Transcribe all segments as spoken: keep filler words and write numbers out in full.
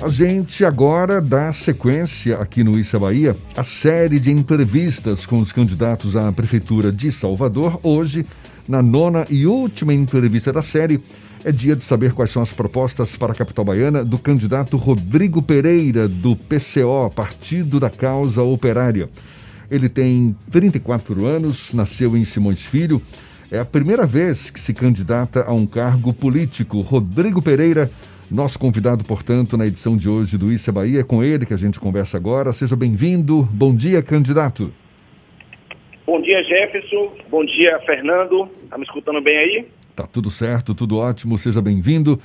A gente agora dá sequência aqui no Iça Bahia a série de entrevistas com os candidatos à Prefeitura de Salvador. Hoje, na nona e última entrevista da série, é dia de saber quais são as propostas para a capital baiana do candidato Rodrigo Pereira, do P C O, Partido da Causa Operária. Ele tem trinta e quatro anos, nasceu em Simões Filho. É a primeira vez que se candidata a um cargo político. Rodrigo Pereira, nosso convidado, portanto, na edição de hoje do Iça Bahia. É com ele que a gente conversa agora. Seja bem-vindo. Bom dia, candidato. Bom dia, Jefferson. Bom dia, Fernando. Tá me escutando bem aí? Tá tudo certo, tudo ótimo. Seja bem-vindo.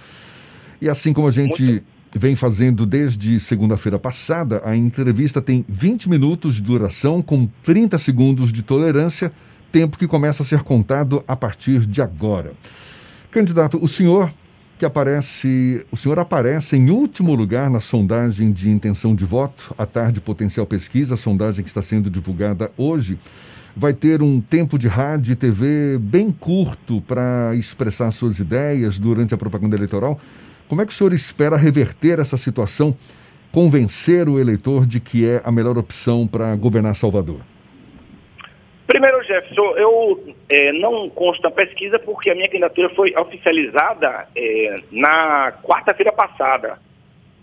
E assim como a gente Muito... vem fazendo desde segunda-feira passada, a entrevista tem vinte minutos de duração com trinta segundos de tolerância, tempo que começa a ser contado a partir de agora. Candidato, o senhor... que aparece, o senhor aparece em último lugar na sondagem de intenção de voto, à tarde Potencial Pesquisa, a sondagem que está sendo divulgada hoje, vai ter um tempo de rádio e T V bem curto para expressar suas ideias durante a propaganda eleitoral. Como é que o senhor espera reverter essa situação, convencer o eleitor de que é a melhor opção para governar Salvador? Primeiro, Jefferson, eu é, não consta a pesquisa porque a minha candidatura foi oficializada é, na quarta-feira passada.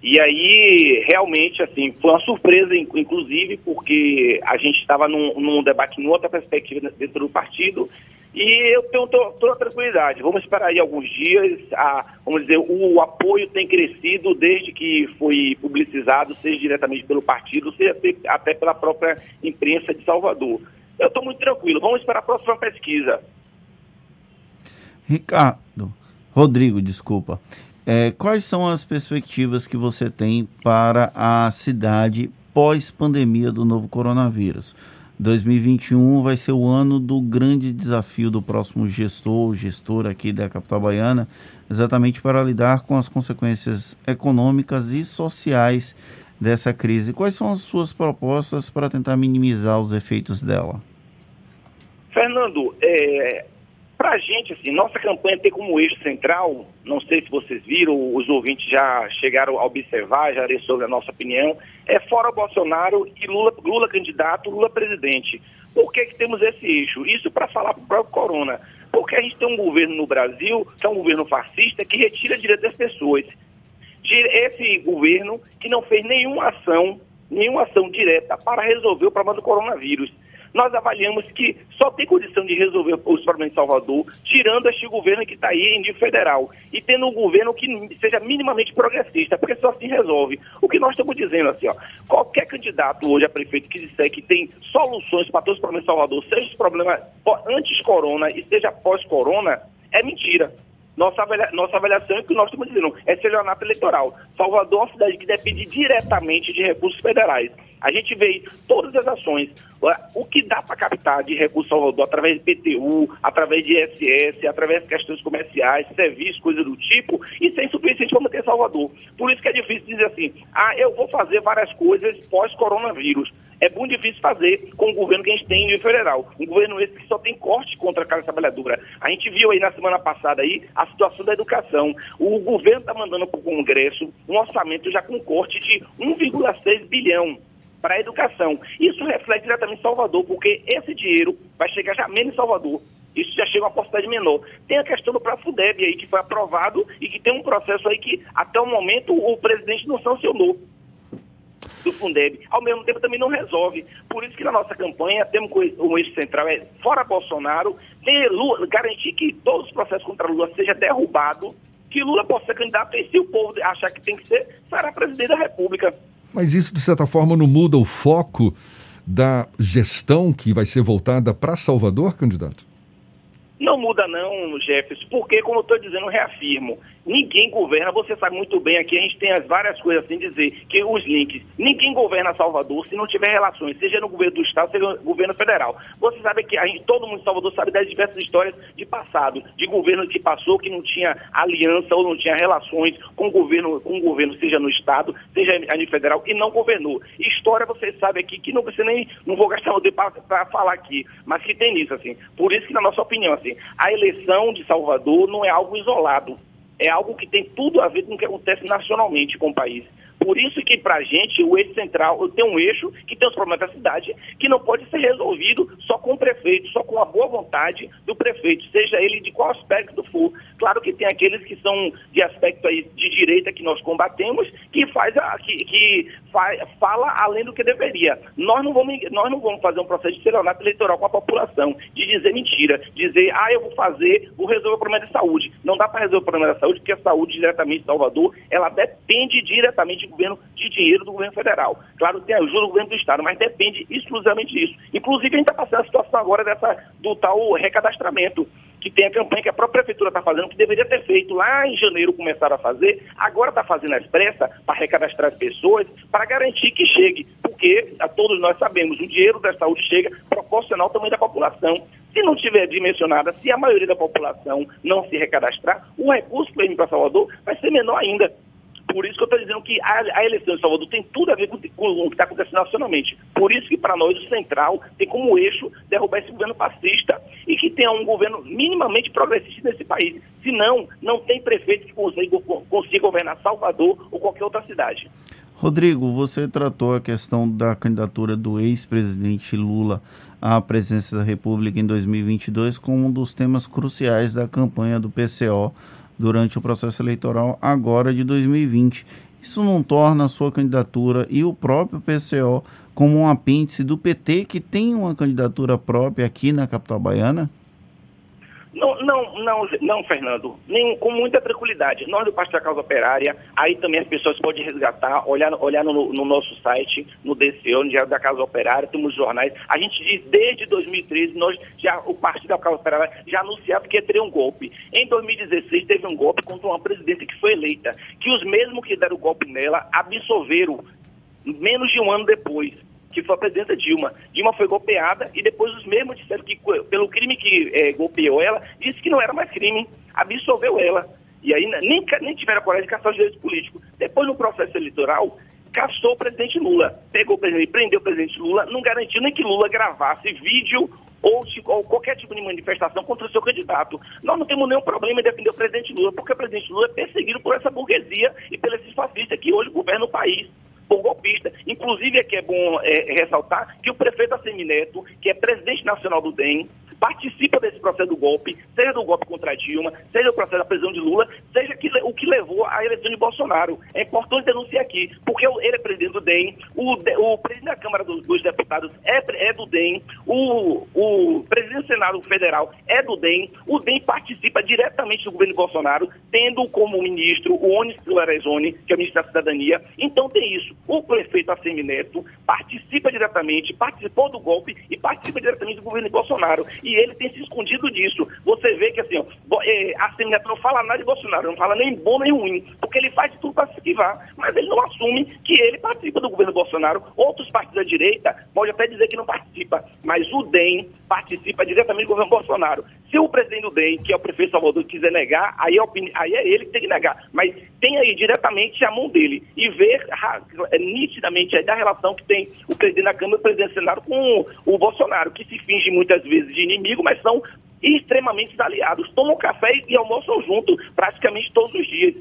E aí, realmente, assim, foi uma surpresa, inclusive, porque a gente estava num, num debate, numa outra perspectiva dentro do partido. E eu tenho toda a tranquilidade. Vamos esperar aí alguns dias. A, vamos dizer, o apoio tem crescido desde que foi publicizado, seja diretamente pelo partido, seja até pela própria imprensa de Salvador. Eu estou muito tranquilo. Vamos esperar a próxima pesquisa. Ricardo, Rodrigo, desculpa. É, quais são as perspectivas que você tem para a cidade pós-pandemia do novo coronavírus? dois mil e vinte e um vai ser o ano do grande desafio do próximo gestor, gestor aqui da capital baiana, exatamente para lidar com as consequências econômicas e sociais dessa crise. Quais são as suas propostas para tentar minimizar os efeitos dela? Fernando, é, para a gente, assim, nossa campanha tem como eixo central, não sei se vocês viram, os ouvintes já chegaram a observar, já deram sobre a nossa opinião, é fora Bolsonaro e Lula, Lula candidato, Lula presidente. Por que que temos esse eixo? Isso para falar para o próprio Corona. Porque a gente tem um governo no Brasil, que é um governo fascista, que retira direito das pessoas. Esse governo que não fez nenhuma ação, nenhuma ação direta para resolver o problema do coronavírus. Nós avaliamos que só tem condição de resolver os problemas de Salvador tirando este governo que está aí em nível federal e tendo um governo que seja minimamente progressista, porque só assim resolve. O que nós estamos dizendo assim, ó, qualquer candidato hoje a prefeito que disser que tem soluções para todos os problemas de Salvador, seja os problemas antes-corona e seja pós-corona, é mentira. Nossa, avalia... Nossa avaliação é que nós estamos dizendo, é celionato eleitoral. Salvador é uma cidade que depende diretamente de recursos federais. A gente vê todas as ações, o que dá para captar de recursos Salvador, através de I P T U, através de I S S, através de questões comerciais, serviços, coisas do tipo, isso é insuficiente para manter Salvador. Por isso que é difícil dizer assim, ah, eu vou fazer várias coisas pós-coronavírus. É muito difícil fazer com o governo que a gente tem em nível federal. Um governo esse que só tem corte contra a classe trabalhadora. A gente viu aí na semana passada aí a situação da educação. O governo está mandando para o Congresso um orçamento já com corte de um vírgula seis bilhão para a educação. Isso reflete diretamente em Salvador, porque esse dinheiro vai chegar já menos em Salvador. Isso já chega a uma porcentagem menor. Tem a questão do próprio Fundeb aí, que foi aprovado e que tem um processo aí que até o momento o presidente não sancionou. Do Fundeb, ao mesmo tempo também não resolve. Por isso que na nossa campanha temos um eixo central, é fora Bolsonaro, ter Lula, garantir que todos os processos contra Lula sejam derrubados, que Lula possa ser candidato e se o povo achar que tem que ser, será presidente da República. Mas isso, de certa forma, não muda o foco da gestão que vai ser voltada para Salvador, candidato? Não muda não, Jefferson, porque, como eu estou dizendo, eu reafirmo, ninguém governa, você sabe muito bem aqui, a gente tem as várias coisas assim, dizer que os links, ninguém governa Salvador se não tiver relações, seja no governo do Estado, seja no governo federal. Você sabe que a gente, todo mundo em Salvador sabe das diversas histórias de passado, de governo que passou, que não tinha aliança ou não tinha relações com o governo, com o governo seja no Estado, seja a nível federal, e não governou. História, você sabe aqui, que não precisa nem, não vou gastar o tempo para falar aqui, mas que tem nisso, assim. Por isso que, na nossa opinião, assim, a eleição de Salvador não é algo isolado, é algo que tem tudo a ver com o que acontece nacionalmente com o país. Por Por isso que, para a gente, o eixo central tem um eixo que tem os problemas da cidade, que não pode ser resolvido só com o prefeito, só com a boa vontade do prefeito, seja ele de qual aspecto for. Claro que tem aqueles que são de aspecto aí de direita que nós combatemos, que, faz a, que, que fa, fala além do que deveria. Nós não, vamos, nós não vamos fazer um processo de estelionato eleitoral com a população, de dizer mentira, dizer, ah, eu vou fazer, vou resolver o problema de saúde. Não dá para resolver o problema da saúde, porque a saúde diretamente em Salvador, ela depende diretamente do governo, de dinheiro do governo federal. Claro, tem ajuda do governo do estado, mas depende exclusivamente disso. Inclusive, a gente está passando a situação agora dessa, do tal recadastramento, que tem a campanha que a própria prefeitura está fazendo, que deveria ter feito lá em janeiro, começaram a fazer, agora está fazendo às pressas para recadastrar as pessoas, para garantir que chegue, porque a todos nós sabemos, o dinheiro da saúde chega proporcional ao tamanho da população. Se não tiver dimensionada, se a maioria da população não se recadastrar, o recurso para ir para Salvador vai ser menor ainda. Por isso que eu estou dizendo que a, a eleição de Salvador tem tudo a ver com, com o que está acontecendo nacionalmente. Por isso que, para nós, o central tem como eixo derrubar esse governo fascista e que tenha um governo minimamente progressista nesse país. Senão, não tem prefeito que consiga, consiga governar Salvador ou qualquer outra cidade. Rodrigo, você tratou a questão da candidatura do ex-presidente Lula à presidência da República em dois mil e vinte e dois como um dos temas cruciais da campanha do P C O durante o processo eleitoral agora de dois mil e vinte. Isso não torna a sua candidatura e o próprio P C O como um apêndice do P T, que tem uma candidatura própria aqui na capital baiana? Não, não, não, não, Fernando, nem, com muita tranquilidade. Nós do Partido da Causa Operária, aí também as pessoas podem resgatar, olhar, olhar no, no nosso site, no D C O, no Diário da Causa Operária, temos jornais. A gente diz desde dois mil e treze, nós já, o Partido da Causa Operária já anunciava que ia ter um golpe. Em dois mil e dezesseis teve um golpe contra uma presidente que foi eleita, que os mesmos que deram o golpe nela absolveram menos de um ano depois, que foi a presidenta Dilma. Dilma foi golpeada e depois os mesmos disseram que, pelo crime que é, golpeou ela, disse que não era mais crime, absolveu ela. E aí nem, nem tiveram coragem de caçar os direitos políticos. Depois, no processo eleitoral, caçou o presidente Lula. Pegou o presidente, prendeu o presidente Lula, não garantiu nem que Lula gravasse vídeo ou, ou qualquer tipo de manifestação contra o seu candidato. Nós não temos nenhum problema em defender o presidente Lula, porque o presidente Lula é perseguido por essa burguesia e pelos fascistas que hoje governam o país. Por golpista. Inclusive, aqui é bom é, ressaltar que o prefeito A C M Neto, que é presidente nacional do D E M, participa desse processo do golpe, seja do golpe contra Dilma, seja o processo da prisão de Lula, seja que, o que levou à eleição de Bolsonaro. É importante denunciar aqui, porque ele é presidente do D E M, o, o presidente da Câmara dos, dos Deputados é, é do D E M, o, o presidente do Senado Federal é do D E M, o D E M participa diretamente do governo Bolsonaro, tendo como ministro o Onyx Lorenzoni, que é o ministro da Cidadania. Então tem isso. O prefeito A C M Neto participa diretamente, participou do golpe e participa diretamente do governo de Bolsonaro. E ele tem se escondido disso. Você vê que assim, ó, A C M Neto não fala nada de Bolsonaro, não fala nem bom nem ruim, porque ele faz de tudo para se esquivar. Mas ele não assume que ele participa do governo Bolsonaro. Outros partidos da direita podem até dizer que não participa, mas o D E M participa diretamente do governo Bolsonaro. Se o presidente do D E M, que é o prefeito Salvador, quiser negar, aí é, opini... aí é ele que tem que negar. Mas tem aí diretamente a mão dele e ver nitidamente aí da relação que tem o presidente da Câmara e o presidente do Senado com o Bolsonaro, que se finge muitas vezes de inimigo, mas são extremamente aliados. Tomam café e almoçam junto praticamente todos os dias.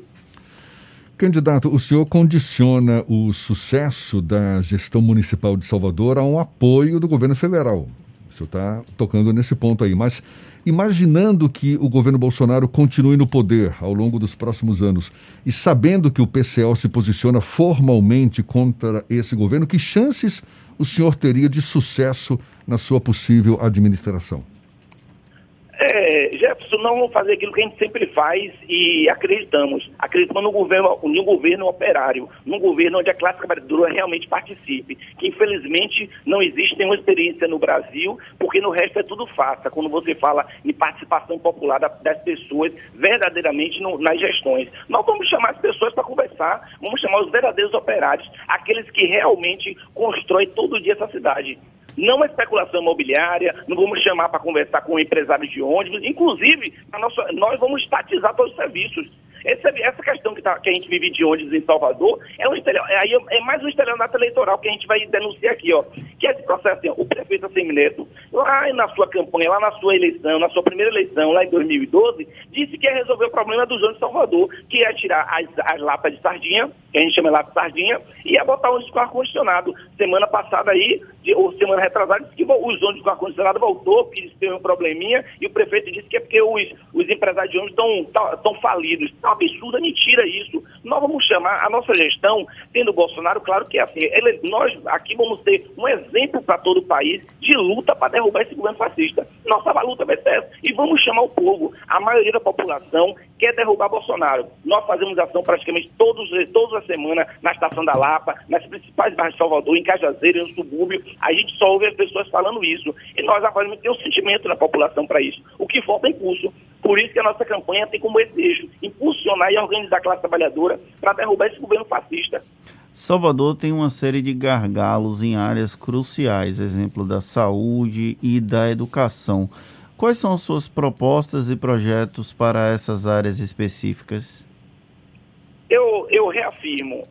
Candidato, o senhor condiciona o sucesso da gestão municipal de Salvador a um apoio do governo federal. O senhor está tocando nesse ponto aí, mas imaginando que o governo Bolsonaro continue no poder ao longo dos próximos anos e sabendo que o P C O se posiciona formalmente contra esse governo, que chances o senhor teria de sucesso na sua possível administração? É, Jefferson, não vamos fazer aquilo que a gente sempre faz e acreditamos. Acreditamos no governo, no governo operário, num governo onde a classe trabalhadora realmente participe. Que, infelizmente, não existe nenhuma experiência no Brasil, porque no resto é tudo farsa. Quando você fala em participação popular das pessoas verdadeiramente no, nas gestões. Nós vamos chamar as pessoas para conversar, vamos chamar os verdadeiros operários, aqueles que realmente constroem todo dia essa cidade. Não é especulação imobiliária, não vamos chamar para conversar com empresários de ônibus, inclusive, a nossa, nós vamos estatizar todos os serviços. Essa, essa questão que, tá, que a gente vive de hoje em Salvador é, um estelio, é, é mais um estelionato eleitoral que a gente vai denunciar aqui, ó. Que é esse processo, assim, ó, o prefeito A C M Neto, lá na sua campanha, lá na sua eleição, na sua primeira eleição, lá em dois mil e doze, disse que ia resolver o problema dos ônibus de Salvador, que ia tirar as, as lapas de sardinha, que a gente chama de lapa de sardinha, e ia botar ônibus com ar-condicionado. Semana passada aí, de, ou semana retrasada, disse que os ônibus com ar-condicionado voltou, que eles teve um probleminha, e o prefeito disse que é porque os, os empresários de ônibus estão falidos. É uma absurda mentira isso. Nós vamos chamar a nossa gestão, tendo o Bolsonaro, claro que é assim, ele, nós aqui vamos ter um exemplo para todo o país de luta para derrubar esse governo fascista. Nossa luta vai ser essa. E vamos chamar o povo. A maioria da população quer derrubar Bolsonaro. Nós fazemos ação praticamente todos, todas as semanas na Estação da Lapa, nas principais bairros de Salvador, em Cajazeira, no subúrbio. A gente só ouve as pessoas falando isso. E nós agora temos um sentimento na população para isso. O que falta é impulso. Por isso que a nossa campanha tem como desejo impulsionar e organizar a classe trabalhadora para derrubar esse governo fascista. Salvador tem uma série de gargalos em áreas cruciais, exemplo da saúde e da educação. Quais são as suas propostas e projetos para essas áreas específicas? Eu, eu reafirmo,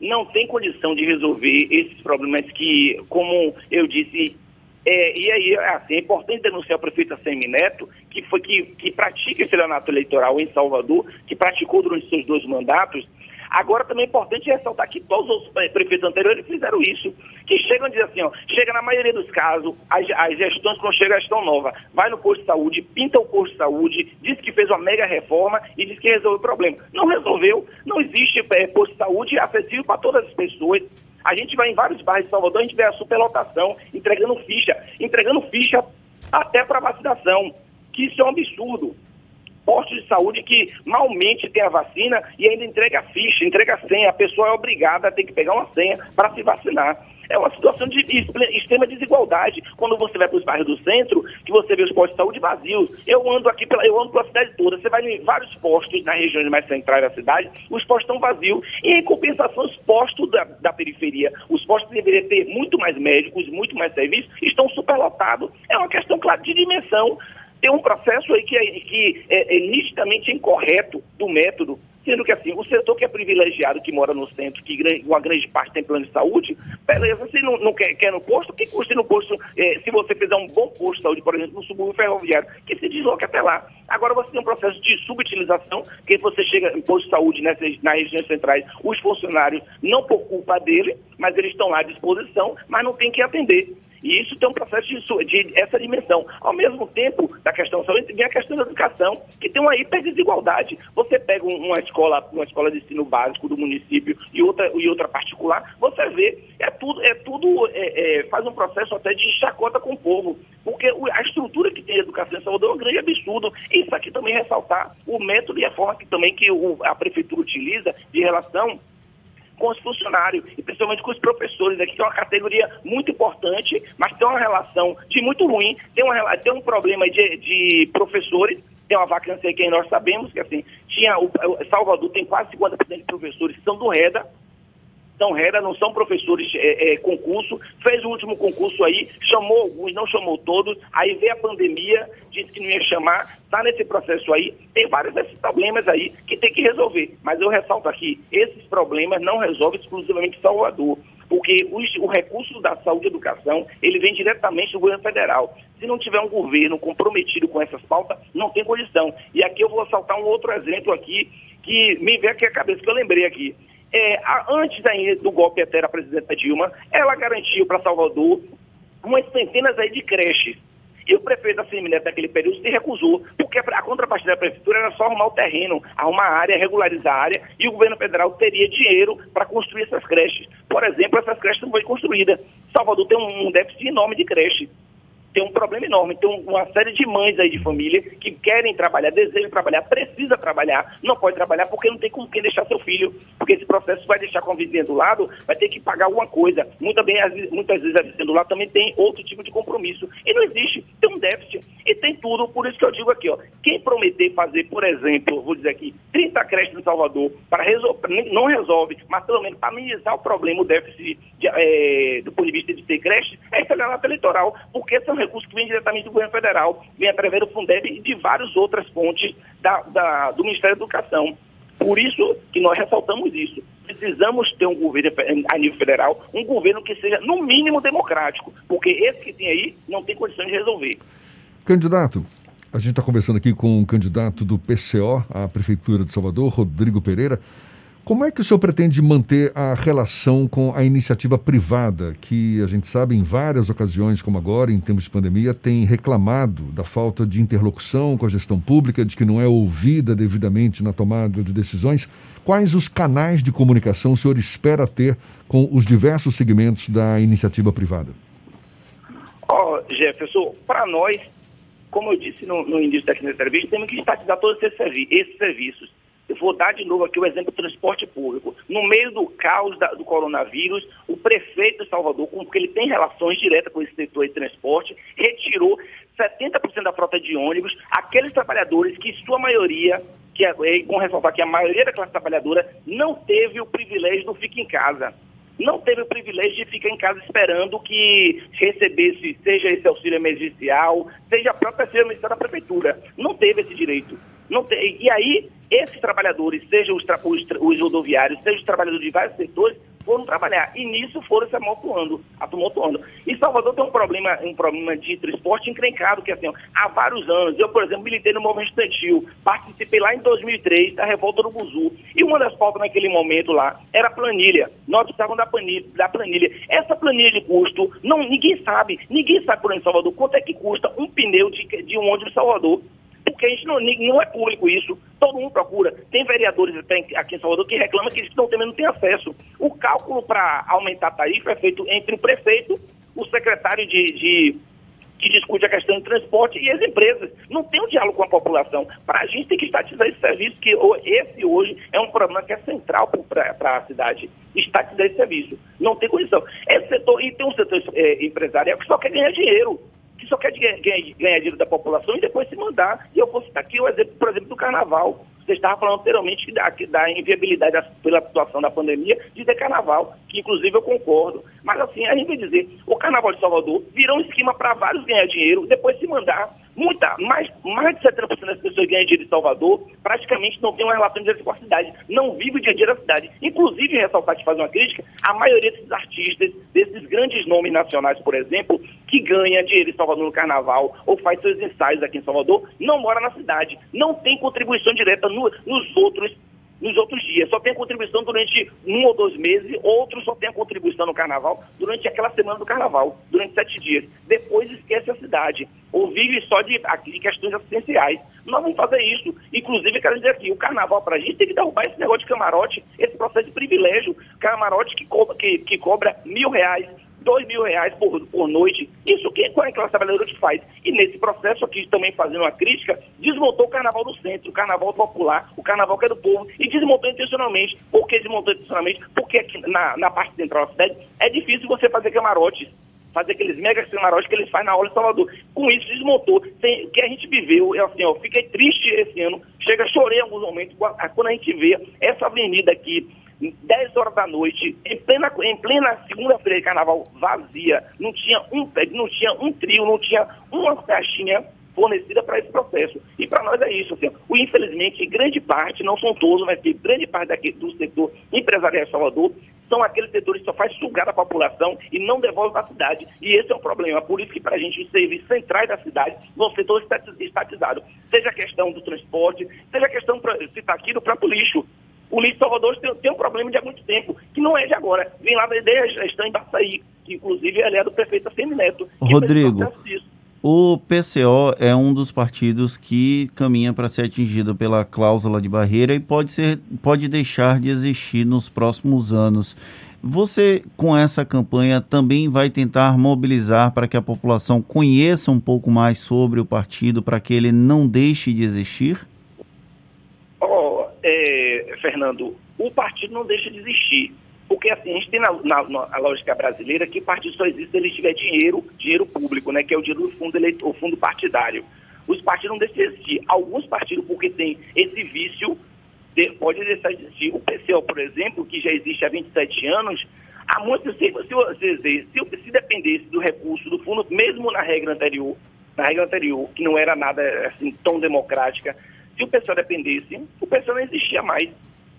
não tem condição de resolver esses problemas que, como eu disse... É, e aí, assim, é importante denunciar o prefeito A C M Neto, que, foi, que, que pratica esse leonato eleitoral em Salvador, que praticou durante seus dois mandatos. Agora também é importante ressaltar que todos os prefeitos anteriores fizeram isso, que chegam a dizer assim, ó, chega na maioria dos casos, as, as gestões quando chega a gestão nova, vai no posto de saúde, pinta o posto de saúde, diz que fez uma mega reforma e diz que resolveu o problema. Não resolveu, não existe é, posto de saúde acessível para todas as pessoas. A gente vai em vários bairros de Salvador, a gente vê a superlotação, entregando ficha, entregando ficha até para vacinação, que isso é um absurdo. Postos de saúde que malmente tem a vacina e ainda entrega a ficha, entrega a senha, a pessoa é obrigada a ter que pegar uma senha para se vacinar. É uma situação de extrema desigualdade. Quando você vai para os bairros do centro, que você vê os postos de saúde vazios. Eu ando aqui, pela, eu ando pela cidade toda. Você vai em vários postos na região mais central da cidade, os postos estão vazios. E em compensação, os postos da, da periferia, os postos que deveriam ter muito mais médicos, muito mais serviços, estão superlotados. É uma questão, claro, de dimensão. Tem um processo aí que é, que é, é nitidamente incorreto do método. Sendo que assim, o setor que é privilegiado, que mora no centro, que uma grande parte tem plano de saúde, beleza, se não, não quer, quer no posto, que custa no posto, eh, se você fizer um bom posto de saúde, por exemplo, no subúrbio ferroviário, que se desloque até lá. Agora você tem um processo de subutilização, que você chega em posto de saúde nessa, nas regiões centrais, os funcionários, não por culpa dele, mas eles estão lá à disposição, mas não tem quem atender. E isso tem um processo de, de essa dimensão. Ao mesmo tempo, da questão saúde, vem a questão da educação, que tem uma hiperdesigualdade. Você pega uma escola, uma escola de ensino básico do município e outra, e outra particular, você vê, é tudo, é tudo é, é, faz um processo até de chacota com o povo, porque a estrutura que tem a educação em Salvador é um grande absurdo. Isso aqui também ressaltar o método e a forma que também que o, a prefeitura utiliza de relação com os funcionários e principalmente com os professores aqui, que é uma categoria muito importante, mas tem uma relação de muito ruim, tem, uma, tem um problema de, de professores, tem uma vacância aí que nós sabemos, que assim, tinha o, Salvador tem quase cinquenta por cento de professores que são do REDA, são REDA, não são professores é, é, concurso, fez o último concurso aí, chamou alguns, não chamou todos, aí veio a pandemia, disse que não ia chamar, está nesse processo aí, tem vários desses problemas aí que tem que resolver, mas eu ressalto aqui, esses problemas não resolvem exclusivamente Salvador, porque os, o recurso da saúde e educação, ele vem diretamente do governo federal. Se não tiver um governo comprometido com essas pautas, não tem condição. E aqui eu vou ressaltar um outro exemplo aqui, que me veio aqui a cabeça, que eu lembrei aqui. É, antes ainda do golpe até a presidenta Dilma, ela garantiu para Salvador umas centenas aí de creches. E o prefeito da A C M Neto naquele período se recusou, porque a contrapartida da prefeitura era só arrumar o terreno, arrumar a área, regularizar a área, e o governo federal teria dinheiro para construir essas creches. Por exemplo, essas creches não foram construídas. Salvador tem um déficit enorme de creche. Tem um problema enorme, tem uma série de mães aí de família que querem trabalhar, desejam trabalhar, precisa trabalhar, não pode trabalhar porque não tem com quem deixar seu filho, porque esse processo vai deixar com a vizinha do lado, vai ter que pagar alguma coisa. Muitas vezes, muitas vezes a vizinha do lado também tem outro tipo de compromisso. E não existe, tem um déficit e tem tudo, por isso que eu digo aqui, ó, quem prometer fazer, por exemplo, vou dizer aqui, trinta creches no Salvador, para resolver, não resolve, mas pelo menos para minimizar o problema, o déficit de, é, do ponto de vista de ter creche, é estelionato eleitoral, porque são recursos que vêm diretamente do governo federal, vêm através do Fundeb e de várias outras fontes da, da, do Ministério da Educação. Por isso que nós ressaltamos isso. Precisamos ter um governo a nível federal, um governo que seja, no mínimo, democrático, porque esse que tem aí não tem condição de resolver. Candidato, a gente está conversando aqui com um candidato do P C O à Prefeitura de Salvador, Rodrigo Pereira. Como é que o senhor pretende manter a relação com a iniciativa privada, que a gente sabe em várias ocasiões, como agora, em tempos de pandemia, tem reclamado da falta de interlocução com a gestão pública, de que não é ouvida devidamente na tomada de decisões? Quais os canais de comunicação o senhor espera ter com os diversos segmentos da iniciativa privada? Ó, oh, Jefferson, para nós, como eu disse no, no início daqui nessa entrevista, temos que estatizar todos esses, servi- esses serviços. Eu vou dar de novo aqui o exemplo do transporte público. No meio do caos da, do coronavírus, o prefeito de Salvador, porque ele tem relações diretas com esse setor de transporte, retirou setenta por cento da frota de ônibus, aqueles trabalhadores que sua maioria, que é bom ressaltar que a maioria da classe trabalhadora não teve o privilégio do fique em casa. Não teve o privilégio de ficar em casa esperando que recebesse, seja esse auxílio emergencial, seja a própria auxílio emergencial da prefeitura. Não teve esse direito. Não tem, e aí, esses trabalhadores, sejam os, tra- os, tra- os rodoviários, sejam os trabalhadores de vários setores, foram trabalhar. E nisso foram se amontoando. amontoando. E Salvador tem um problema, um problema de transporte encrencado, que assim, ó, há vários anos, eu, por exemplo, militei no movimento estudantil, participei lá em dois mil e três da Revolta do Buzu. E uma das pautas naquele momento lá era a planilha. Nós precisávamos da planilha, da planilha. Essa planilha de custo, não, ninguém sabe, ninguém sabe por exemplo, Salvador, quanto é que custa um pneu de, de um ônibus de Salvador. Porque a gente não, não é público isso, todo mundo procura. Tem vereadores aqui em Salvador que reclamam que eles não têm, não têm acesso. O cálculo para aumentar a tarifa é feito entre o prefeito, o secretário de, de, que discute a questão de transporte e as empresas. Não tem um diálogo com a população. Para a gente tem que estatizar esse serviço, que esse hoje é um problema que é central para a cidade. Estatizar esse serviço. Não tem condição. Esse setor, e tem um setor é, empresarial que só quer ganhar dinheiro. que só quer ganhar, ganhar dinheiro da população e depois se mandar. E eu vou citar aqui o exemplo, por exemplo, do carnaval. Você estava falando anteriormente da, da inviabilidade da, pela situação da pandemia de ter carnaval, que inclusive eu concordo. Mas assim, a gente vai dizer, o carnaval de Salvador virou um esquema para vários ganhar dinheiro, depois se mandar. Muita, mais, mais de setenta por cento das pessoas ganham dinheiro em Salvador, praticamente não tem uma relação direta com a cidade, não vive o dia a dia da cidade. Inclusive, ressaltar que faz uma crítica, a maioria desses artistas, desses grandes nomes nacionais, por exemplo, que ganha dinheiro em Salvador no carnaval ou faz seus ensaios aqui em Salvador, não mora na cidade, não tem contribuição direta no, nos outros nos outros dias, só tem a contribuição durante um ou dois meses, outros só tem a contribuição no carnaval, durante aquela semana do carnaval, durante sete dias. Depois esquece a cidade, ou vive só de, de questões assistenciais. Nós vamos fazer isso. Inclusive, quero dizer aqui, o carnaval para a gente tem que derrubar esse negócio de camarote, esse processo de privilégio, camarote que cobra, que, que cobra mil reais, dois mil reais por, por noite. Isso que qual é a classe trabalhadora que faz? E nesse processo aqui, também fazendo uma crítica, desmontou o carnaval do centro, o carnaval popular, o carnaval que é do povo, e desmontou intencionalmente. Por que desmontou intencionalmente? Porque aqui na, na parte central da cidade é difícil você fazer camarotes, fazer aqueles mega camarotes que eles fazem na hora de Salvador. Com isso, desmontou. Sem, o que a gente viveu, eu, assim, eu fiquei triste esse ano, chega, chorei em alguns momentos, quando a gente vê essa avenida aqui, dez horas da noite, em plena, em plena segunda-feira de carnaval vazia, não tinha um não tinha um trio, não tinha uma caixinha fornecida para esse processo. E para nós é isso. Assim, o, infelizmente, grande parte, não são todos, mas que grande parte daqui, do setor empresarial de Salvador são aqueles setores que só faz sugar a população e não devolve para a cidade. E esse é um problema. Por isso que, para a gente, os serviços centrais da cidade vão ser todos estatizados. Seja a questão do transporte, seja a questão, se está aqui, do próprio lixo. O lixo de Salvador tem, tem um problema de há muito tempo, que não é de agora. Vem lá desde a gestão em Baçaí, que inclusive é aliado do prefeito A C M Neto. Rodrigo, o P C O é um dos partidos que caminha para ser atingido pela cláusula de barreira e pode, ser, pode deixar de existir nos próximos anos. Você, com essa campanha, também vai tentar mobilizar para que a população conheça um pouco mais sobre o partido, para que ele não deixe de existir? Oh, é, Fernando, o partido não deixa de existir, porque assim, a gente tem na, na, na lógica brasileira que o partido só existe se ele tiver dinheiro, dinheiro público, né, que é o dinheiro do fundo, eleito, o fundo partidário. Os partidos não deixam de existir. Alguns partidos, porque tem esse vício, pode deixar de existir. O P C O, por exemplo, que já existe há vinte e sete anos, há muito, se, se, se, se, se dependesse do recurso do fundo, mesmo na regra anterior, na regra anterior, que não era nada assim tão democrática, se o P C O dependesse, o P C O não existia mais.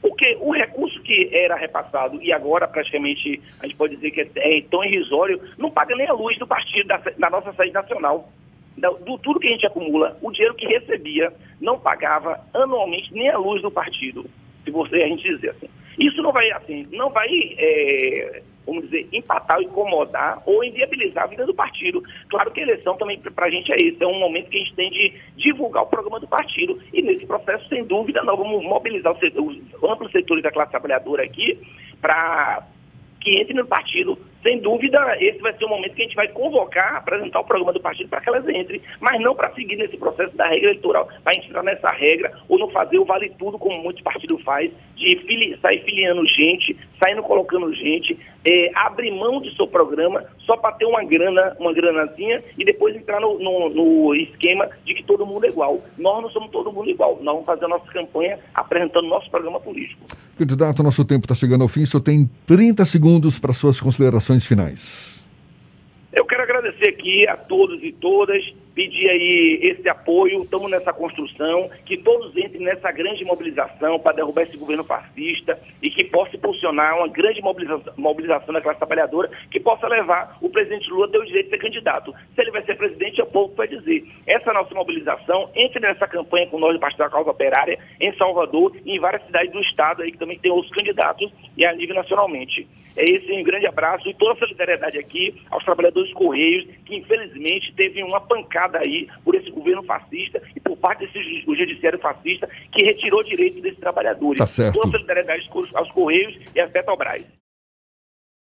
Porque o recurso que era repassado e agora praticamente a gente pode dizer que é tão irrisório, não paga nem a luz do partido, da, da nossa sede nacional. Do, do tudo que a gente acumula, o dinheiro que recebia não pagava anualmente nem a luz do partido, se você a gente dizer assim. Isso não vai, assim, não vai, é, vamos dizer, empatar, incomodar ou inviabilizar a vida do partido. Claro que a eleição também para a gente é isso, é um momento que a gente tem de divulgar o programa do partido. E nesse processo, sem dúvida, nós vamos mobilizar os, setores, os amplos setores da classe trabalhadora aqui para que entre no partido. Sem dúvida, esse vai ser o momento que a gente vai convocar, apresentar o programa do partido para que elas entrem, mas não para seguir nesse processo da regra eleitoral, para entrar nessa regra ou não fazer o vale tudo como muitos partidos fazem, de fili- sair filiando gente, saindo colocando gente, é, abrir mão de seu programa só para ter uma grana, uma granazinha e depois entrar no, no, no esquema de que todo mundo é igual. Nós não somos todo mundo igual, nós vamos fazer a nossa campanha apresentando nosso programa político. Candidato, nosso tempo está chegando ao fim, só tem trinta segundos para suas considerações finais. Eu quero agradecer aqui a todos e todas, pedir aí esse apoio, estamos nessa construção, que todos entrem nessa grande mobilização para derrubar esse governo fascista e que possa impulsionar uma grande mobilização, mobilização da classe trabalhadora, que possa levar o presidente Lula a ter o direito de ser candidato. Se ele vai ser presidente, é o povo que vai dizer. Essa nossa mobilização, entre nessa campanha com nós do Partido da Causa Operária, em Salvador e em várias cidades do estado aí que também tem outros candidatos e a nível nacionalmente. É esse um grande abraço e toda a solidariedade aqui aos trabalhadores dos Correios, que infelizmente teve uma pancada aí por esse governo fascista e por parte desse judiciário fascista que retirou direitos desses trabalhadores. Tá certo. Toda a solidariedade aos Correios e às Petrobras.